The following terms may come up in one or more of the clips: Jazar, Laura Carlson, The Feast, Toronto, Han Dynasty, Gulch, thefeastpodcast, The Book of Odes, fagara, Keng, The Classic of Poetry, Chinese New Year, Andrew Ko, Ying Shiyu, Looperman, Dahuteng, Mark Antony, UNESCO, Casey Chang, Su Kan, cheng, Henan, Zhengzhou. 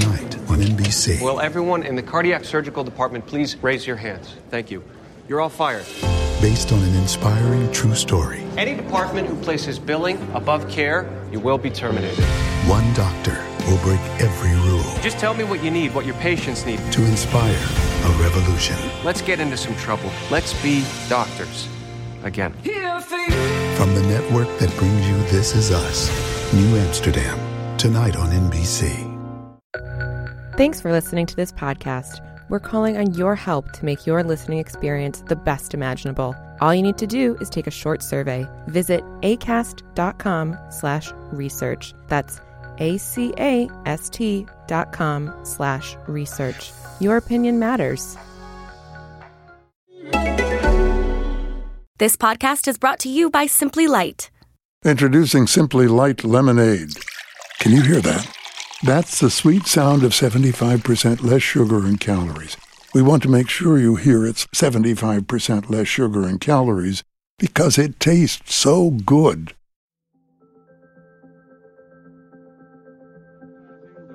tonight on NBC. Will everyone in the cardiac surgical department please raise your hands? Thank you. You're all fired. Based on an inspiring true story. Any department who places billing above care, you will be terminated. One doctor will break every rule. Just tell me what you need, what your patients need. To inspire a revolution. Let's get into some trouble. Let's be doctors. Again. Here for you. From the network that brings you This Is Us, New Amsterdam, tonight on NBC. Thanks for listening to this podcast. We're calling on your help to make your listening experience the best imaginable. All you need to do is take a short survey. Visit acast.com/research. That's acast.com/research. Your opinion matters. This podcast is brought to you by Simply Light. Introducing Simply Light Lemonade. Can you hear that? That's the sweet sound of 75% less sugar and calories. We want to make sure you hear it's 75% less sugar and calories because it tastes so good.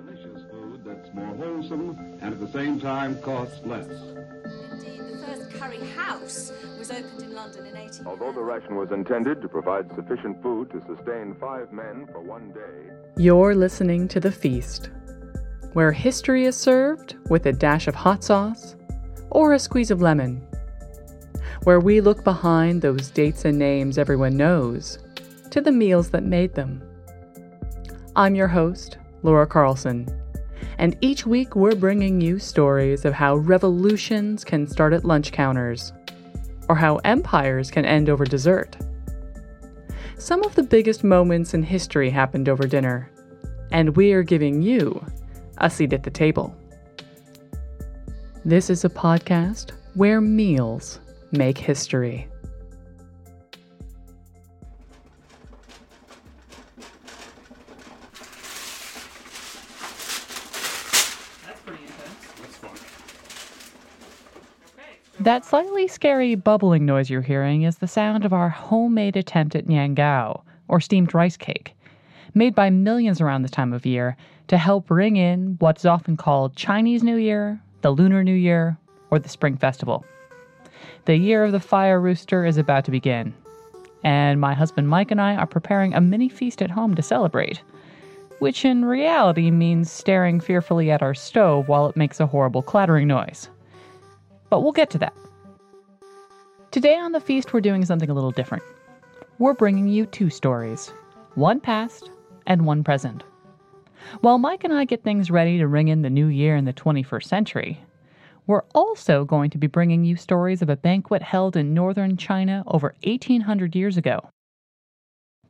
Delicious food that's more wholesome and at the same time costs less. Indeed, the first curry house was opened in London in 18... Although the ration was intended to provide sufficient food to sustain 5 men for 1 day... You're listening to The Feast, where history is served with a dash of hot sauce or a squeeze of lemon, where we look behind those dates and names everyone knows to the meals that made them. I'm your host, Laura Carlson, and each week we're bringing you stories of how revolutions can start at lunch counters, or how empires can end over dessert. Some of the biggest moments in history happened over dinner, and we are giving you a seat at the table. This is a podcast where meals make history. That slightly scary bubbling noise you're hearing is the sound of our homemade attempt at niangao, or steamed rice cake, made by millions around this time of year to help bring in what's often called Chinese New Year, the Lunar New Year, or the Spring Festival. The year of the fire rooster is about to begin, and my husband Mike and I are preparing a mini feast at home to celebrate, which in reality means staring fearfully at our stove while it makes a horrible clattering noise. But we'll get to that. Today on The Feast, we're doing something a little different. We're bringing you 2 stories, one past and one present. While Mike and I get things ready to ring in the new year in the 21st century, we're also going to be bringing you stories of a banquet held in northern China over 1,800 years ago.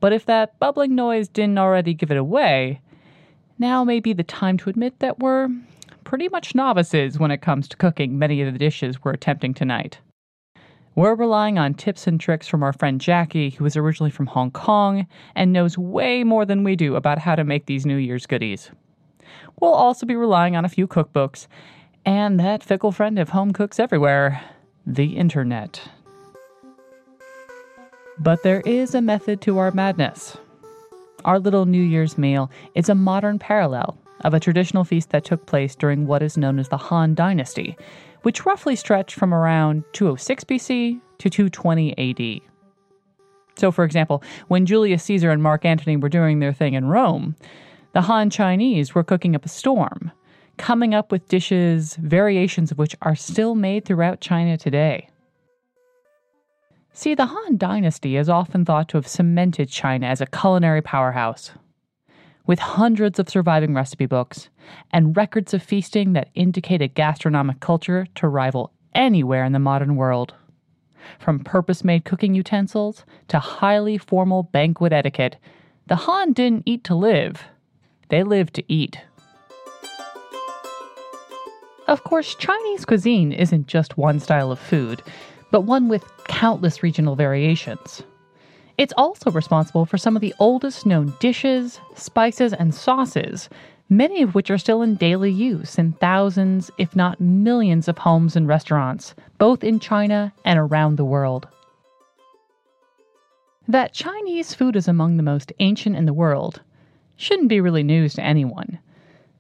But if that bubbling noise didn't already give it away, now may be the time to admit that we're pretty much novices when it comes to cooking many of the dishes we're attempting tonight. We're relying on tips and tricks from our friend Jackie, who is originally from Hong Kong and knows way more than we do about how to make these New Year's goodies. We'll also be relying on a few cookbooks and that fickle friend of home cooks everywhere, the internet. But there is a method to our madness. Our little New Year's meal is a modern parallel of a traditional feast that took place during what is known as the Han Dynasty, which roughly stretched from around 206 BC to 220 AD. So, for example, when Julius Caesar and Mark Antony were doing their thing in Rome, the Han Chinese were cooking up a storm, coming up with dishes, variations of which are still made throughout China today. See, the Han Dynasty is often thought to have cemented China as a culinary powerhouse, with hundreds of surviving recipe books and records of feasting that indicate a gastronomic culture to rival anywhere in the modern world. From purpose-made cooking utensils to highly formal banquet etiquette, the Han didn't eat to live. They lived to eat. Of course, Chinese cuisine isn't just one style of food, but one with countless regional variations. It's also responsible for some of the oldest known dishes, spices, and sauces, many of which are still in daily use in thousands, if not millions, of homes and restaurants, both in China and around the world. That Chinese food is among the most ancient in the world shouldn't be really news to anyone.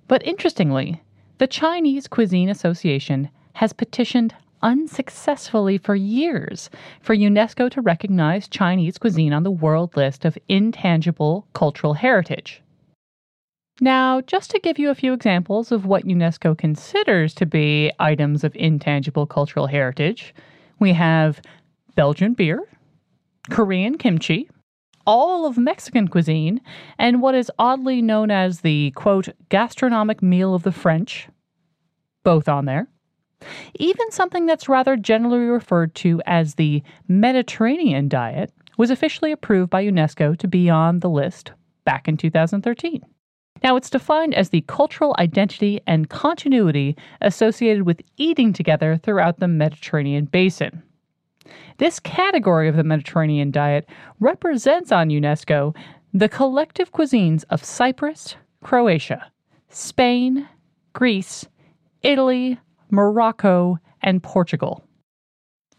But interestingly, the Chinese Cuisine Association has petitioned unsuccessfully for years for UNESCO to recognize Chinese cuisine on the World List of Intangible Cultural Heritage. Now, just to give you a few examples of what UNESCO considers to be items of intangible cultural heritage, we have Belgian beer, Korean kimchi, all of Mexican cuisine, and what is oddly known as the, quote, gastronomic meal of the French, both on there. Even something that's rather generally referred to as the Mediterranean diet was officially approved by UNESCO to be on the list back in 2013. Now, it's defined as the cultural identity and continuity associated with eating together throughout the Mediterranean basin. This category of the Mediterranean diet represents on UNESCO the collective cuisines of Cyprus, Croatia, Spain, Greece, Italy, Morocco, and Portugal.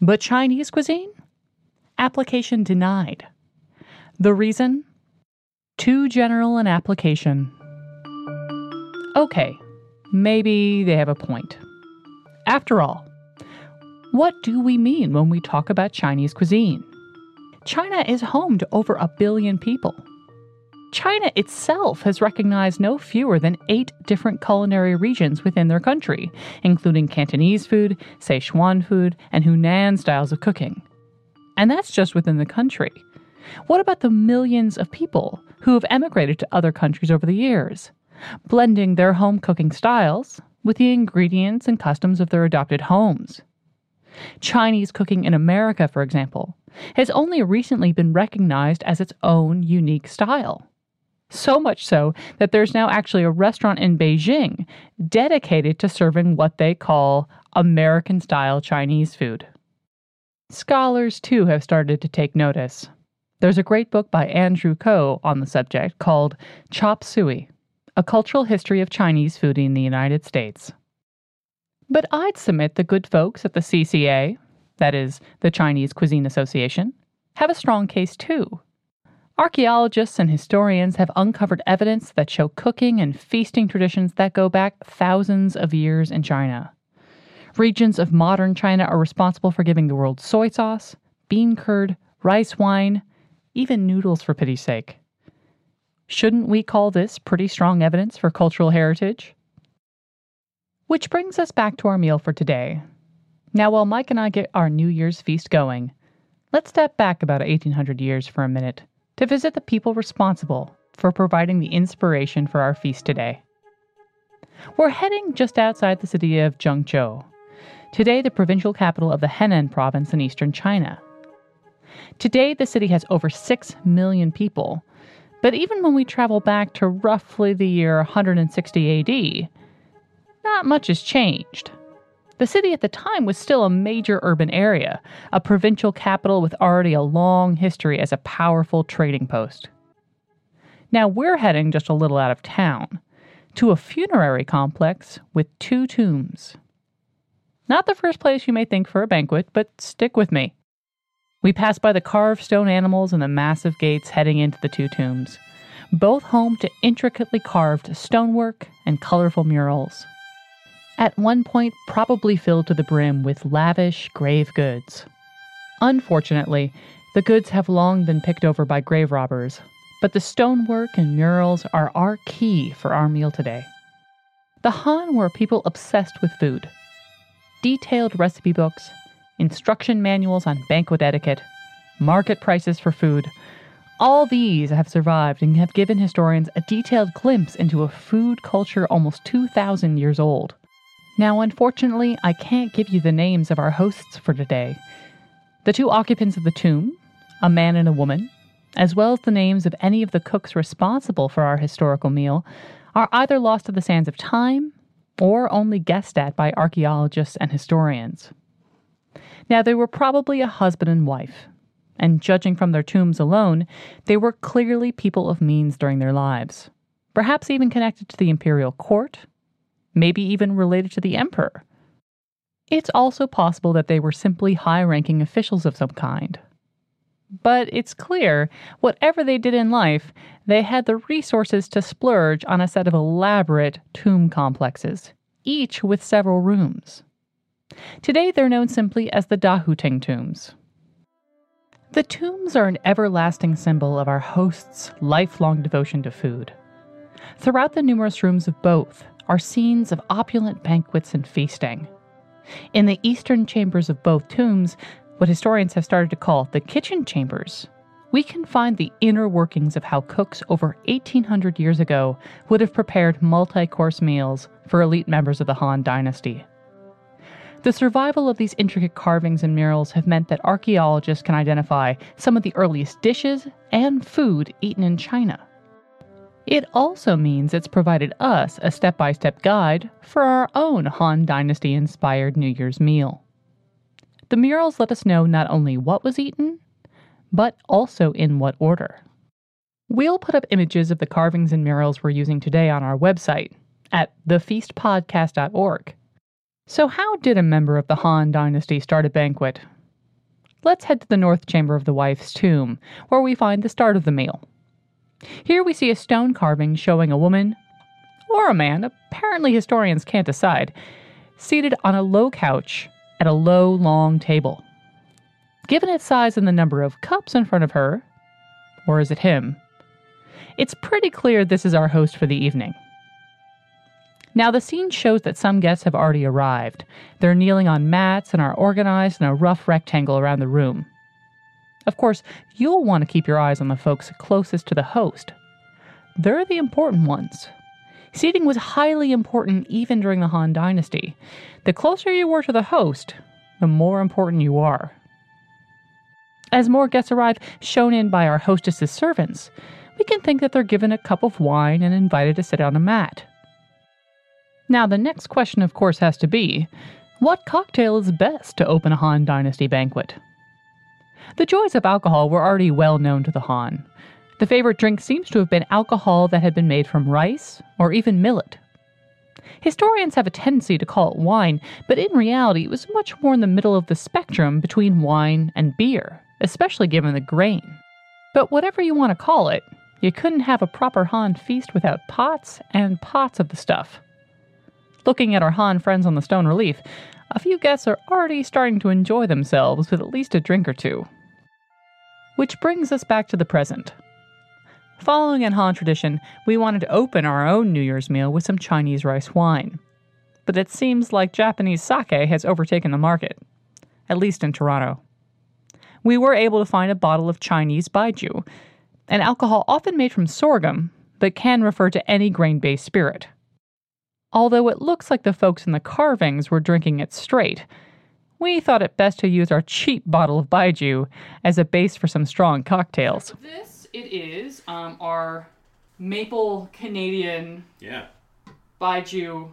But Chinese cuisine? Application denied. The reason? Too general an application. Okay, maybe they have a point. After all, what do we mean when we talk about Chinese cuisine? China is home to over 1 billion people. China itself has recognized no fewer than 8 different culinary regions within their country, including Cantonese food, Sichuan food, and Henan styles of cooking. And that's just within the country. What about the millions of people who have emigrated to other countries over the years, blending their home cooking styles with the ingredients and customs of their adopted homes? Chinese cooking in America, for example, has only recently been recognized as its own unique style. So much so that there's now actually a restaurant in Beijing dedicated to serving what they call American-style Chinese food. Scholars, too, have started to take notice. There's a great book by Andrew Ko on the subject called Chop Suey, A Cultural History of Chinese Food in the United States. But I'd submit the good folks at the CCA, that is, the Chinese Cuisine Association, have a strong case too. Archaeologists and historians have uncovered evidence that show cooking and feasting traditions that go back thousands of years in China. Regions of modern China are responsible for giving the world soy sauce, bean curd, rice wine, even noodles, for pity's sake. Shouldn't we call this pretty strong evidence for cultural heritage? Which brings us back to our meal for today. Now, while Mike and I get our New Year's feast going, let's step back about 1,800 years for a minute to visit the people responsible for providing the inspiration for our feast today. We're heading just outside the city of Zhengzhou, today the provincial capital of the Henan province in eastern China. Today, the city has over 6 million people, but even when we travel back to roughly the year 160 AD, not much has changed. The city at the time was still a major urban area, a provincial capital with already a long history as a powerful trading post. Now we're heading just a little out of town, to a funerary complex with 2 tombs. Not the first place you may think for a banquet, but stick with me. We pass by the carved stone animals and the massive gates heading into the 2 tombs, both home to intricately carved stonework and colorful murals. At one point probably filled to the brim with lavish grave goods. Unfortunately, the goods have long been picked over by grave robbers, but the stonework and murals are our key for our meal today. The Han were people obsessed with food. Detailed recipe books, instruction manuals on banquet etiquette, market prices for food, all these have survived and have given historians a detailed glimpse into a food culture almost 2,000 years old. Now, unfortunately, I can't give you the names of our hosts for today. The 2 occupants of the tomb, a man and a woman, as well as the names of any of the cooks responsible for our historical meal, are either lost to the sands of time or only guessed at by archaeologists and historians. Now, they were probably a husband and wife, and judging from their tombs alone, they were clearly people of means during their lives, perhaps even connected to the imperial court, maybe even related to the emperor. It's also possible that they were simply high-ranking officials of some kind. But it's clear, whatever they did in life, they had the resources to splurge on a set of elaborate tomb complexes, each with several rooms. Today they're known simply as the Dahuteng tombs. The tombs are an everlasting symbol of our host's lifelong devotion to food. Throughout the numerous rooms of both are scenes of opulent banquets and feasting. In the eastern chambers of both tombs, what historians have started to call the kitchen chambers, we can find the inner workings of how cooks over 1,800 years ago would have prepared multi-course meals for elite members of the Han Dynasty. The survival of these intricate carvings and murals have meant that archaeologists can identify some of the earliest dishes and food eaten in China. It also means it's provided us a step-by-step guide for our own Han Dynasty-inspired New Year's meal. The murals let us know not only what was eaten, but also in what order. We'll put up images of the carvings and murals we're using today on our website at thefeastpodcast.org. So how did a member of the Han Dynasty start a banquet? Let's head to the north chamber of the wife's tomb, where we find the start of the meal. Here we see a stone carving showing a woman, or a man, apparently historians can't decide, seated on a low couch at a low, long table. Given its size and the number of cups in front of her, or is it him, it's pretty clear this is our host for the evening. Now, the scene shows that some guests have already arrived. They're kneeling on mats and are organized in a rough rectangle around the room. Of course, you'll want to keep your eyes on the folks closest to the host. They're the important ones. Seating was highly important even during the Han Dynasty. The closer you were to the host, the more important you are. As more guests arrive, shown in by our hostess's servants, we can think that they're given a cup of wine and invited to sit on a mat. Now, the next question, of course, has to be, what cocktail is best to open a Han Dynasty banquet? The joys of alcohol were already well known to the Han. The favorite drink seems to have been alcohol that had been made from rice or even millet. Historians have a tendency to call it wine, but in reality it was much more in the middle of the spectrum between wine and beer, especially given the grain. But whatever you want to call it, you couldn't have a proper Han feast without pots and pots of the stuff. Looking at our Han friends on the stone relief, a few guests are already starting to enjoy themselves with at least a drink or two. Which brings us back to the present. Following in Han tradition, we wanted to open our own New Year's meal with some Chinese rice wine. But it seems like Japanese sake has overtaken the market, at least in Toronto. We were able to find a bottle of Chinese baijiu, an alcohol often made from sorghum, but can refer to any grain-based spirit. Although it looks like the folks in the carvings were drinking it straight, we thought it best to use our cheap bottle of baijiu as a base for some strong cocktails. It is our maple Canadian baijiu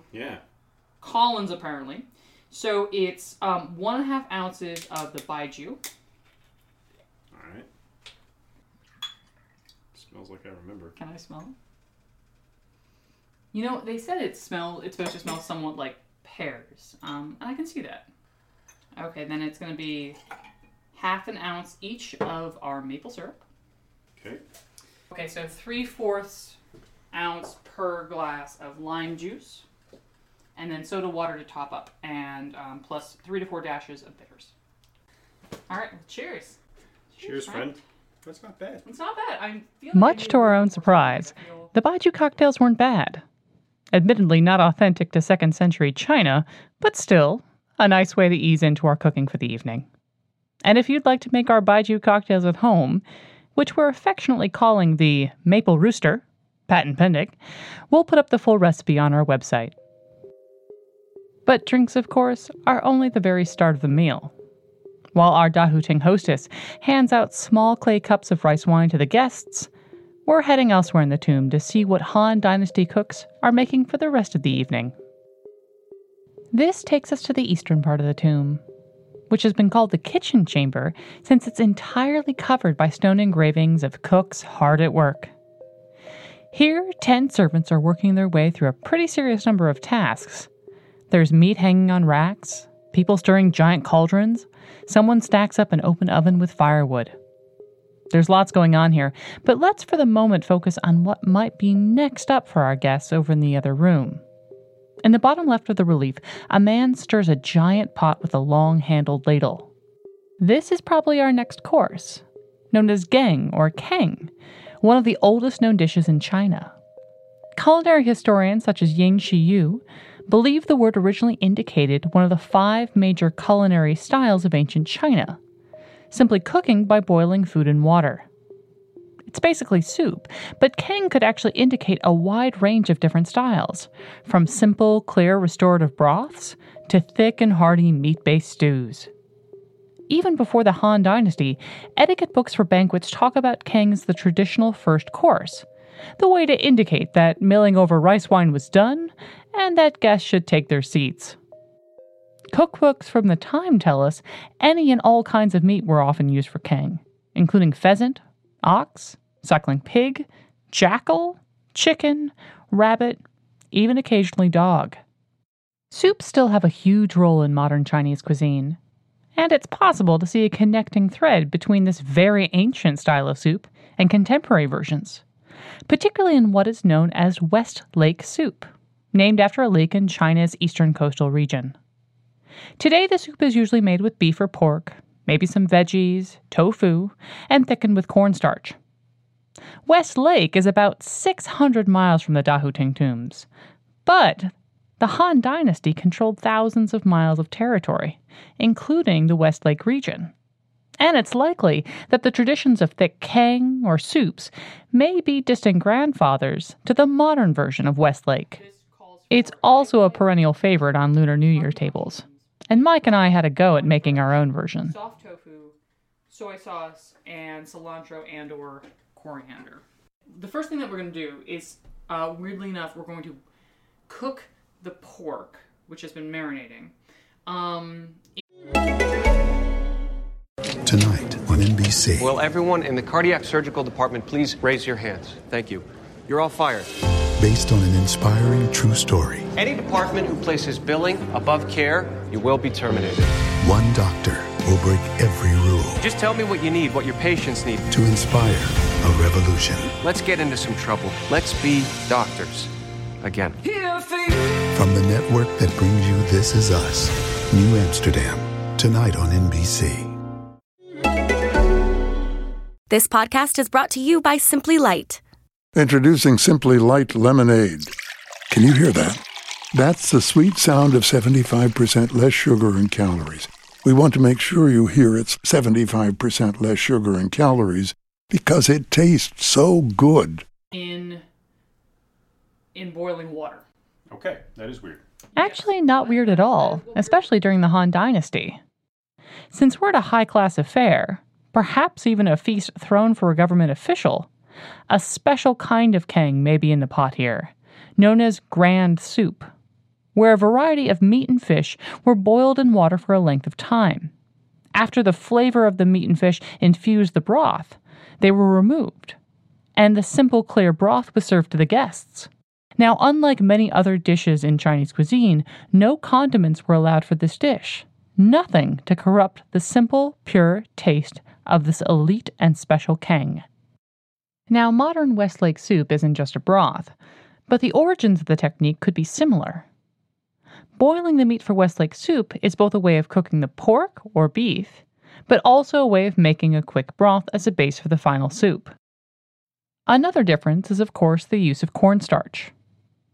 Collins, apparently. So it's 1.5 ounces of the baijiu. All right. Smells like I remember. Can I smell it? You know, they said it's supposed to smell somewhat like pears, and I can see that. Okay, then it's going to be 1/2 ounce each of our maple syrup. Okay, so 3/4 ounce per glass of lime juice, and then soda water to top up, and plus 3 to 4 dashes of bitters. All right, well, cheers. Cheers, friend. That's not bad. It's not bad. I feel much like to our own surprise, the baijiu cocktails weren't bad. Admittedly not authentic to 2nd century China, but still a nice way to ease into our cooking for the evening. And if you'd like to make our baijiu cocktails at home, which we're affectionately calling the Maple Rooster, patent pending, we'll put up the full recipe on our website. But drinks, of course, are only the very start of the meal. While our Dahuteng hostess hands out small clay cups of rice wine to the guests, we're heading elsewhere in the tomb to see what Han Dynasty cooks are making for the rest of the evening. This takes us to the eastern part of the tomb, which has been called the kitchen chamber since it's entirely covered by stone engravings of cooks hard at work. Here, 10 servants are working their way through a pretty serious number of tasks. There's meat hanging on racks, people stirring giant cauldrons, someone stacks up an open oven with firewood. There's lots going on here, but let's for the moment focus on what might be next up for our guests over in the other room. In the bottom left of the relief, a man stirs a giant pot with a long-handled ladle. This is probably our next course, known as Geng or Keng, one of the oldest known dishes in China. Culinary historians such as Ying Shiyu believe the word originally indicated one of the 5 major culinary styles of ancient China, simply cooking by boiling food in water. It's basically soup, but Keng could actually indicate a wide range of different styles, from simple, clear, restorative broths to thick and hearty meat-based stews. Even before the Han Dynasty, etiquette books for banquets talk about Keng as the traditional first course, the way to indicate that milling over rice wine was done and that guests should take their seats. Cookbooks from the time tell us any and all kinds of meat were often used for Keng, including pheasant, ox, suckling pig, jackal, chicken, rabbit, even occasionally dog. Soups still have a huge role in modern Chinese cuisine, and it's possible to see a connecting thread between this very ancient style of soup and contemporary versions, particularly in what is known as West Lake Soup, named after a lake in China's eastern coastal region. Today, the soup is usually made with beef or pork, maybe some veggies, tofu, and thickened with cornstarch. West Lake is about 600 miles from the Dahuteng tombs, but the Han Dynasty controlled thousands of miles of territory, including the West Lake region. And it's likely that the traditions of thick Keng or soups may be distant grandfathers to the modern version of West Lake. It's also a perennial favorite on Lunar New Year tables. And Mike and I had a go at making our own version. Soft tofu, soy sauce, and cilantro and/or coriander. The first thing that we're going to do is, weirdly enough, we're going to cook the pork, which has been marinating. Tonight on NBC. Will everyone in the cardiac surgical department please raise your hands? Thank you. You're all fired. Based on an inspiring true story. Any department who places billing above care, you will be terminated. One doctor will break every rule. Just tell me what you need, what your patients need. To inspire a revolution. Let's get into some trouble. Let's be doctors. Again. From the network that brings you This Is Us, New Amsterdam, tonight on NBC. This podcast is brought to you by Simply Light. Introducing Simply Light Lemonade. Can you hear that? That's the sweet sound of 75% less sugar and calories. We want to make sure you hear it's 75% less sugar and calories because it tastes so good. In boiling water. Okay, that is weird. Actually, not weird at all, especially during the Han Dynasty. Since we're at a high-class affair, perhaps even a feast thrown for a government official, a special kind of Keng may be in the pot here, known as grand soup, where a variety of meat and fish were boiled in water for a length of time. After the flavor of the meat and fish infused the broth, they were removed, and the simple clear broth was served to the guests. Now, unlike many other dishes in Chinese cuisine, no condiments were allowed for this dish, nothing to corrupt the simple, pure taste of this elite and special Keng. Now, modern West Lake soup isn't just a broth, but the origins of the technique could be similar. Boiling the meat for West Lake soup is both a way of cooking the pork or beef, but also a way of making a quick broth as a base for the final soup. Another difference is, of course, the use of cornstarch.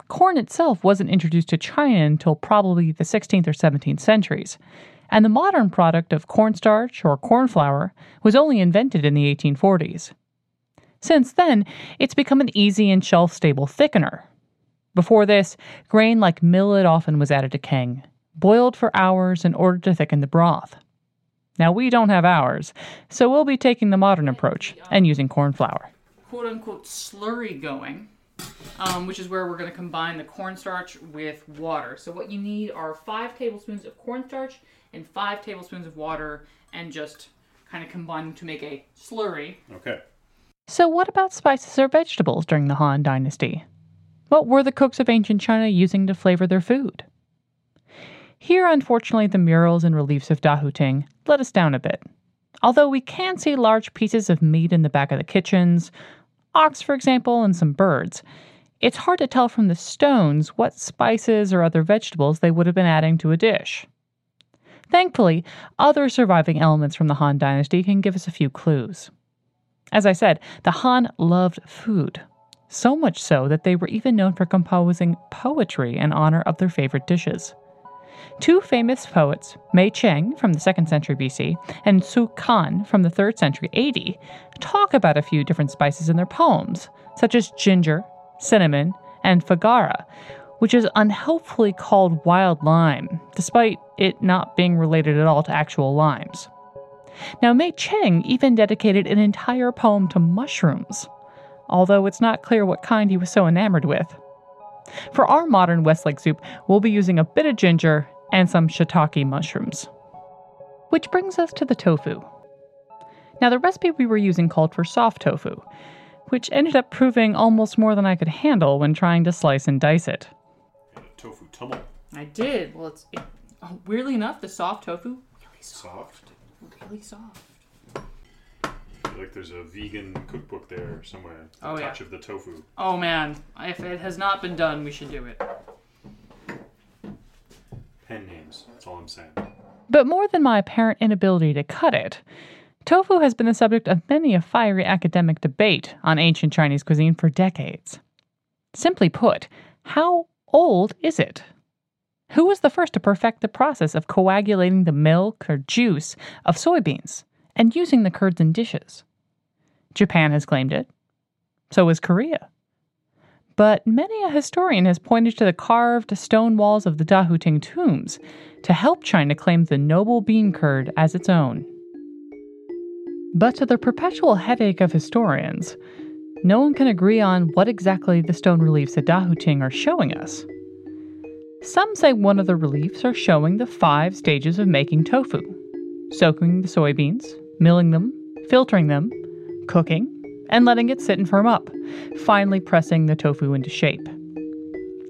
Corn itself wasn't introduced to China until probably the 16th or 17th centuries, and the modern product of cornstarch or corn flour was only invented in the 1840s. Since then, it's become an easy and shelf-stable thickener. Before this, grain like millet often was added to Keng, boiled for hours in order to thicken the broth. Now, we don't have ours, so we'll be taking the modern approach and using corn flour. Quote-unquote slurry going, which is where we're going to combine the cornstarch with water. So what you need are 5 tablespoons of cornstarch and 5 tablespoons of water, and just kind of combine them to make a slurry. Okay. So what about spices or vegetables during the Han Dynasty? What were the cooks of ancient China using to flavor their food? Here, unfortunately, the murals and reliefs of Dahuteng let us down a bit, although we can see large pieces of meat in the back of the kitchens, ox, for example, and some birds. It's hard to tell from the stones what spices or other vegetables they would have been adding to a dish. Thankfully, other surviving elements from the Han Dynasty can give us a few clues. As I said, the Han loved food, so much so that they were even known for composing poetry in honor of their favorite dishes. Two famous poets, Mei Cheng from the 2nd century BC and Su Kan from the 3rd century AD, talk about a few different spices in their poems, such as ginger, cinnamon, and fagara, which is unhelpfully called wild lime, despite it not being related at all to actual limes. Now, Mei Cheng even dedicated an entire poem to mushrooms, although it's not clear what kind he was so enamored with. For our modern West Lake Soup, we'll be using a bit of ginger and some shiitake mushrooms. Which brings us to the tofu. Now, the recipe we were using called for soft tofu, which ended up proving almost more than I could handle when trying to slice and dice it. And a tofu tumble. I did. Well, weirdly enough, the soft tofu, really soft. Really soft. I feel like there's a vegan cookbook there somewhere. The touch of the tofu. Oh man, if it has not been done, we should do it. Pen names, that's all I'm saying. But more than my apparent inability to cut it, tofu has been the subject of many a fiery academic debate on ancient Chinese cuisine for decades. Simply put, how old is it? Who was the first to perfect the process of coagulating the milk or juice of soybeans and using the curds in dishes? Japan has claimed it. So has Korea. But many a historian has pointed to the carved stone walls of the Dahuteng tombs to help China claim the noble bean curd as its own. But to the perpetual headache of historians, no one can agree on what exactly the stone reliefs at Dahuteng are showing us. Some say one of the reliefs are showing the 5 stages of making tofu: soaking the soybeans, milling them, filtering them, cooking, and letting it sit and firm up, finally pressing the tofu into shape.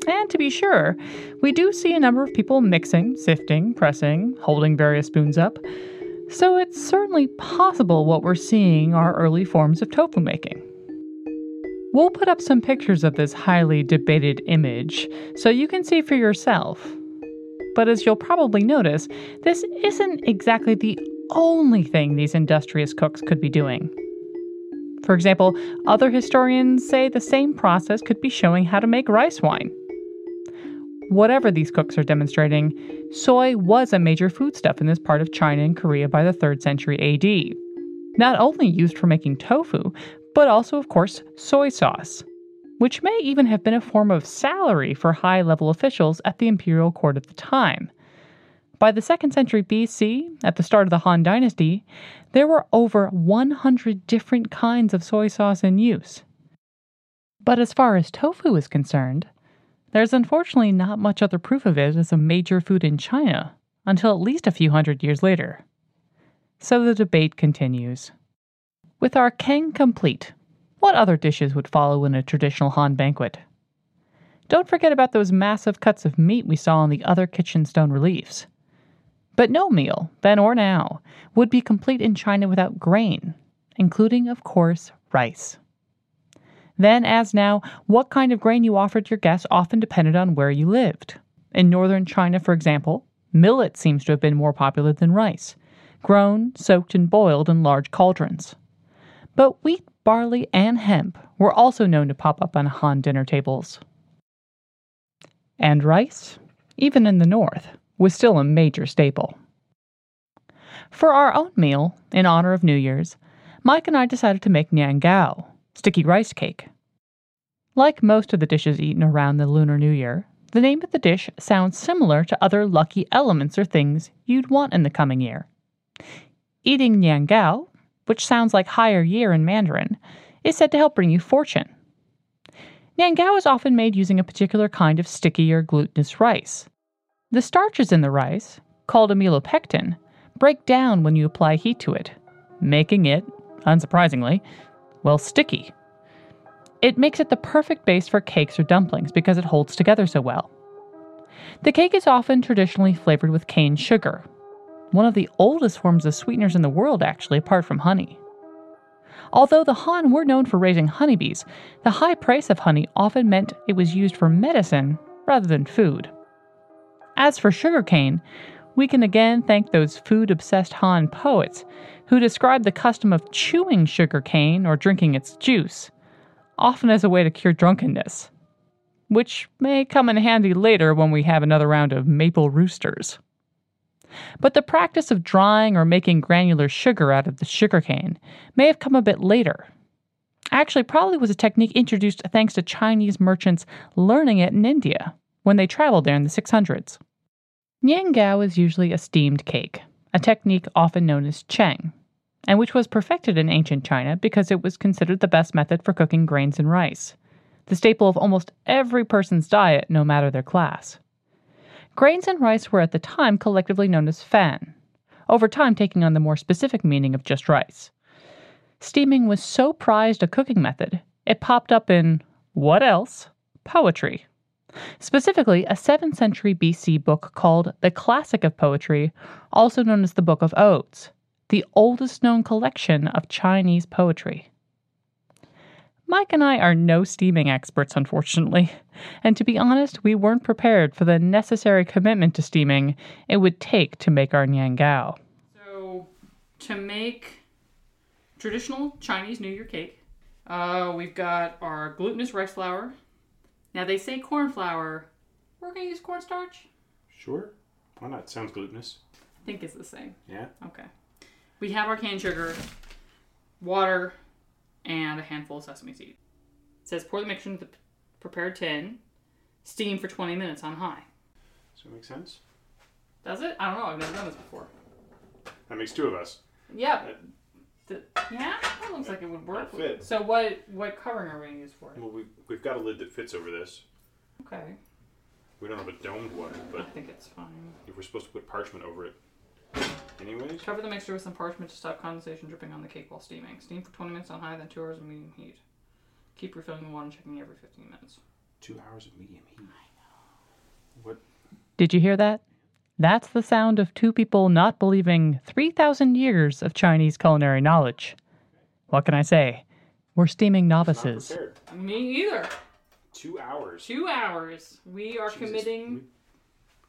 And to be sure, we do see a number of people mixing, sifting, pressing, holding various spoons up, so it's certainly possible what we're seeing are early forms of tofu making. We'll put up some pictures of this highly debated image so you can see for yourself. But as you'll probably notice, this isn't exactly the only thing these industrious cooks could be doing. For example, other historians say the same process could be showing how to make rice wine. Whatever these cooks are demonstrating, soy was a major foodstuff in this part of China and Korea by the 3rd century AD. Not only used for making tofu, but also, of course, soy sauce, which may even have been a form of salary for high-level officials at the imperial court at the time. By the 2nd century BC, at the start of the Han Dynasty, there were over 100 different kinds of soy sauce in use. But as far as tofu is concerned, there's unfortunately not much other proof of it as a major food in China until at least a few hundred years later. So the debate continues. With our Keng complete, what other dishes would follow in a traditional Han banquet? Don't forget about those massive cuts of meat we saw on the other kitchen stone reliefs. But no meal, then or now, would be complete in China without grain, including, of course, rice. Then, as now, what kind of grain you offered your guests often depended on where you lived. In northern China, for example, millet seems to have been more popular than rice, grown, soaked, and boiled in large cauldrons. But wheat, barley, and hemp were also known to pop up on Han dinner tables. And rice, even in the north, was still a major staple. For our own meal, in honor of New Year's, Mike and I decided to make niangao, sticky rice cake. Like most of the dishes eaten around the Lunar New Year, the name of the dish sounds similar to other lucky elements or things you'd want in the coming year. Eating niangao, which sounds like higher year in Mandarin, is said to help bring you fortune. Niangao is often made using a particular kind of sticky or glutinous rice. The starches in the rice, called amylopectin, break down when you apply heat to it, making it, unsurprisingly, well, sticky. It makes it the perfect base for cakes or dumplings because it holds together so well. The cake is often traditionally flavored with cane sugar, one of the oldest forms of sweeteners in the world, actually, apart from honey. Although the Han were known for raising honeybees, the high price of honey often meant it was used for medicine rather than food. As for sugarcane, we can again thank those food-obsessed Han poets who described the custom of chewing sugarcane or drinking its juice, often as a way to cure drunkenness, which may come in handy later when we have another round of maple roosters. But the practice of drying or making granular sugar out of the sugarcane may have come a bit later. Actually, probably was a technique introduced thanks to Chinese merchants learning it in India when they traveled there in the 600s. Niangao is usually a steamed cake, a technique often known as cheng, and which was perfected in ancient China because it was considered the best method for cooking grains and rice, the staple of almost every person's diet, no matter their class. Grains and rice were at the time collectively known as fan, over time taking on the more specific meaning of just rice. Steaming was so prized a cooking method, it popped up in, what else, poetry. Specifically, a 7th century BC book called The Classic of Poetry, also known as The Book of Odes, the oldest known collection of Chinese poetry. Mike and I are no steaming experts, unfortunately, and to be honest, we weren't prepared for the necessary commitment to steaming it would take to make our niangao. So, to make traditional Chinese New Year cake, we've got our glutinous rice flour. Now, they say corn flour. We're going to use cornstarch? Sure. Why not? Sounds glutinous. I think it's the same. Yeah? Okay. We have our canned sugar, water, and a handful of sesame seeds. It says pour the mixture into the prepared tin, steam for 20 minutes on high. Does that make sense? Does it? I don't know. I've never done this before. That makes two of us. Yeah. That looks like it would work. So what covering are we going to use for it? Well, we've got a lid that fits over this. Okay. We don't have a domed one, but... I think it's fine. If we're supposed to put parchment over it. Anyways. Cover the mixture with some parchment to stop condensation dripping on the cake while steaming. Steam for 20 minutes on high, then 2 hours of medium heat. Keep refilling the water and checking every 15 minutes. 2 hours of medium heat? I know. What? Did you hear that? That's the sound of two people not believing 3,000 years of Chinese culinary knowledge. What can I say? We're steaming novices. I'm not prepared. Me either. 2 hours. 2 hours. We are committing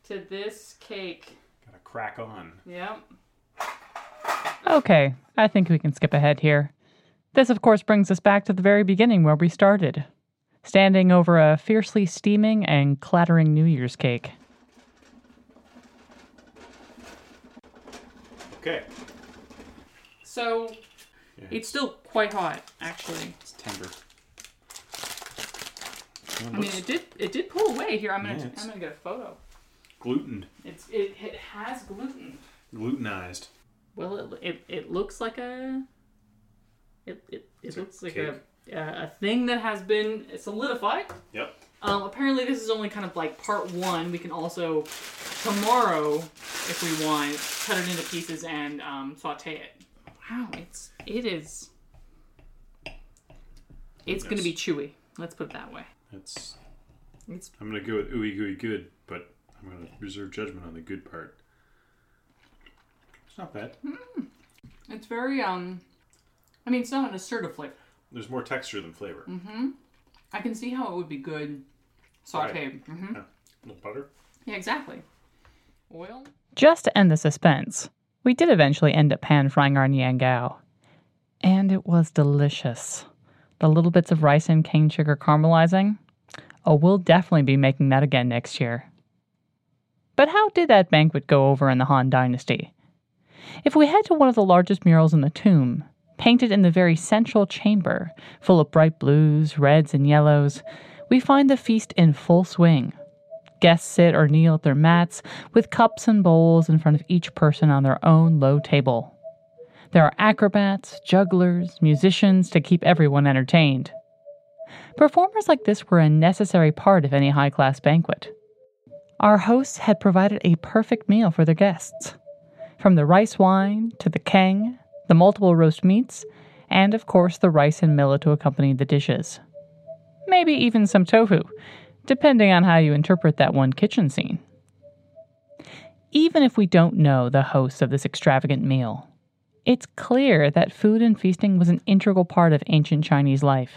to this cake. Gotta crack on. Yep. Okay, I think we can skip ahead here. This, of course, brings us back to the very beginning where we started, standing over a fiercely steaming and clattering New Year's cake. Okay. So, yeah. It's still quite hot, actually. It's tender. It did pull away here. I'm gonna get a photo. Glutened. It has gluten. Glutenized. Well, it looks like a thing that has been solidified. Yep. Apparently, this is only kind of like part one. We can also tomorrow, if we want, cut it into pieces and saute it. Wow, it is. It's going to be chewy. Let's put it that way. I'm going to go with ooey gooey good, but I'm going to reserve judgment on the good part. It's not bad. Mm. It's very, it's not an assertive flavor. There's more texture than flavor. Mm-hmm. I can see how it would be good sauteed. Right. Mm-hmm. Yeah. A little butter. Yeah, exactly. Oil. Just to end the suspense, we did eventually end up pan frying our niangao. And it was delicious. The little bits of rice and cane sugar caramelizing. Oh, we'll definitely be making that again next year. But how did that banquet go over in the Han Dynasty? If we head to one of the largest murals in the tomb, painted in the very central chamber, full of bright blues, reds, and yellows, we find the feast in full swing. Guests sit or kneel at their mats, with cups and bowls in front of each person on their own low table. There are acrobats, jugglers, musicians to keep everyone entertained. Performers like this were a necessary part of any high-class banquet. Our hosts had provided a perfect meal for their guests. From the rice wine to the keng, the multiple roast meats, and of course the rice and millet to accompany the dishes. Maybe even some tofu, depending on how you interpret that one kitchen scene. Even if we don't know the hosts of this extravagant meal, it's clear that food and feasting was an integral part of ancient Chinese life.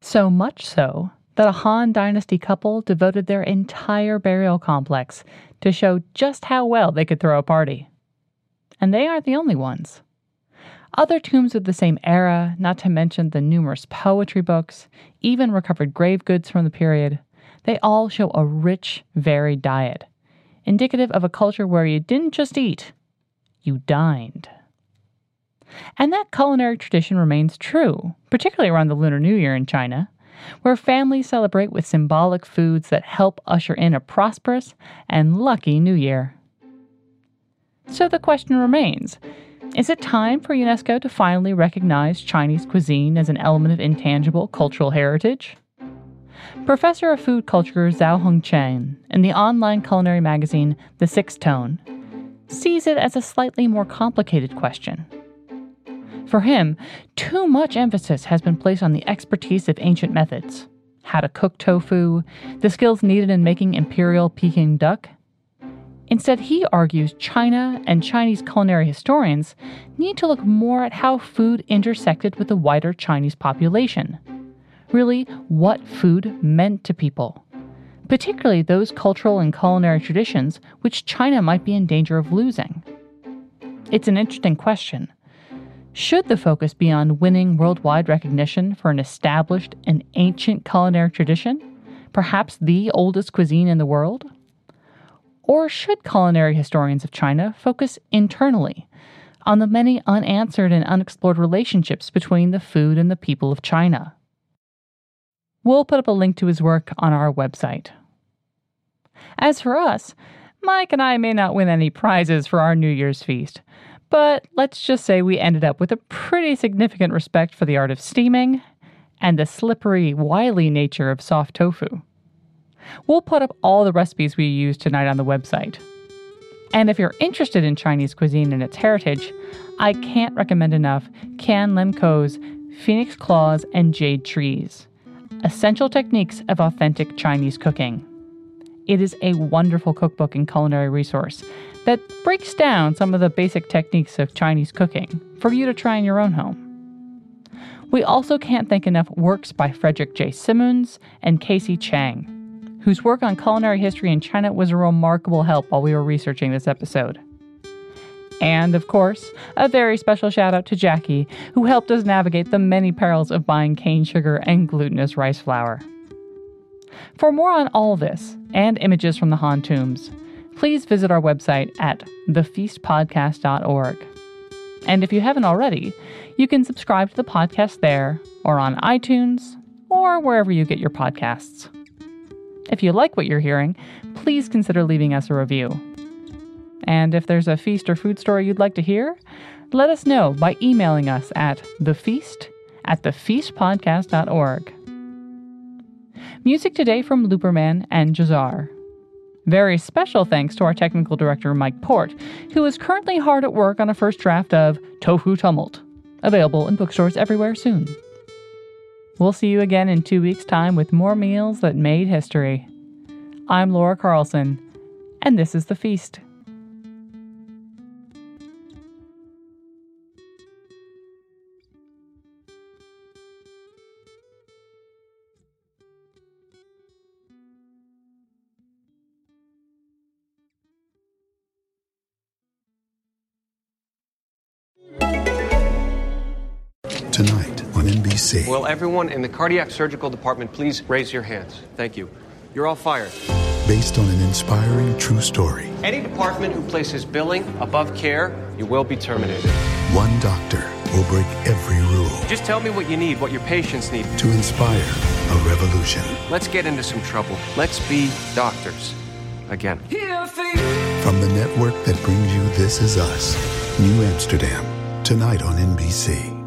So much so that a Han Dynasty couple devoted their entire burial complex to show just how well they could throw a party. And they aren't the only ones. Other tombs of the same era, not to mention the numerous poetry books, even recovered grave goods from the period, they all show a rich, varied diet, indicative of a culture where you didn't just eat, you dined. And that culinary tradition remains true, particularly around the Lunar New Year in China, where families celebrate with symbolic foods that help usher in a prosperous and lucky new year. So the question remains, is it time for UNESCO to finally recognize Chinese cuisine as an element of intangible cultural heritage? Professor of Food Culture Zhao Hongchen, in the online culinary magazine The Sixth Tone, sees it as a slightly more complicated question. For him, too much emphasis has been placed on the expertise of ancient methods, how to cook tofu, the skills needed in making imperial Peking duck. Instead, he argues China and Chinese culinary historians need to look more at how food intersected with the wider Chinese population. Really, what food meant to people, particularly those cultural and culinary traditions which China might be in danger of losing. It's an interesting question. Should the focus be on winning worldwide recognition for an established and ancient culinary tradition, perhaps the oldest cuisine in the world? Or should culinary historians of China focus internally on the many unanswered and unexplored relationships between the food and the people of China? We'll put up a link to his work on our website. As for us, Mike and I may not win any prizes for our New Year's feast, but let's just say we ended up with a pretty significant respect for the art of steaming and the slippery, wily nature of soft tofu. We'll put up all the recipes we used tonight on the website. And if you're interested in Chinese cuisine and its heritage, I can't recommend enough Kan Lim Ko's Phoenix Claws and Jade Trees, Essential Techniques of Authentic Chinese Cooking. It is a wonderful cookbook and culinary resource that breaks down some of the basic techniques of Chinese cooking for you to try in your own home. We also can't thank enough works by Frederick J. Simmons and Casey Chang, whose work on culinary history in China was a remarkable help while we were researching this episode. And, of course, a very special shout-out to Jackie, who helped us navigate the many perils of buying cane sugar and glutinous rice flour. For more on all this, and images from the Han tombs, please visit our website at thefeastpodcast.org. And if you haven't already, you can subscribe to the podcast there, or on iTunes, or wherever you get your podcasts. If you like what you're hearing, please consider leaving us a review. And if there's a feast or food story you'd like to hear, let us know by emailing us at thefeast@thefeastpodcast.org. Music today from Looperman and Jazar. Very special thanks to our technical director, Mike Portt, who is currently hard at work on a first draft of Tofu Tumult, available in bookstores everywhere soon. We'll see you again in 2 weeks' time with more meals that made history. I'm Laura Carlson, and this is The Feast. Tonight on NBC. Will everyone in the cardiac surgical department please raise your hands? Thank you. You're all fired. Based on an inspiring true story. Any department who places billing above care, you will be terminated. One doctor will break every rule. Just tell me what you need, what your patients need. To inspire a revolution. Let's get into some trouble. Let's be doctors. Again. Here for you. From the network that brings you This Is Us. New Amsterdam. Tonight on NBC.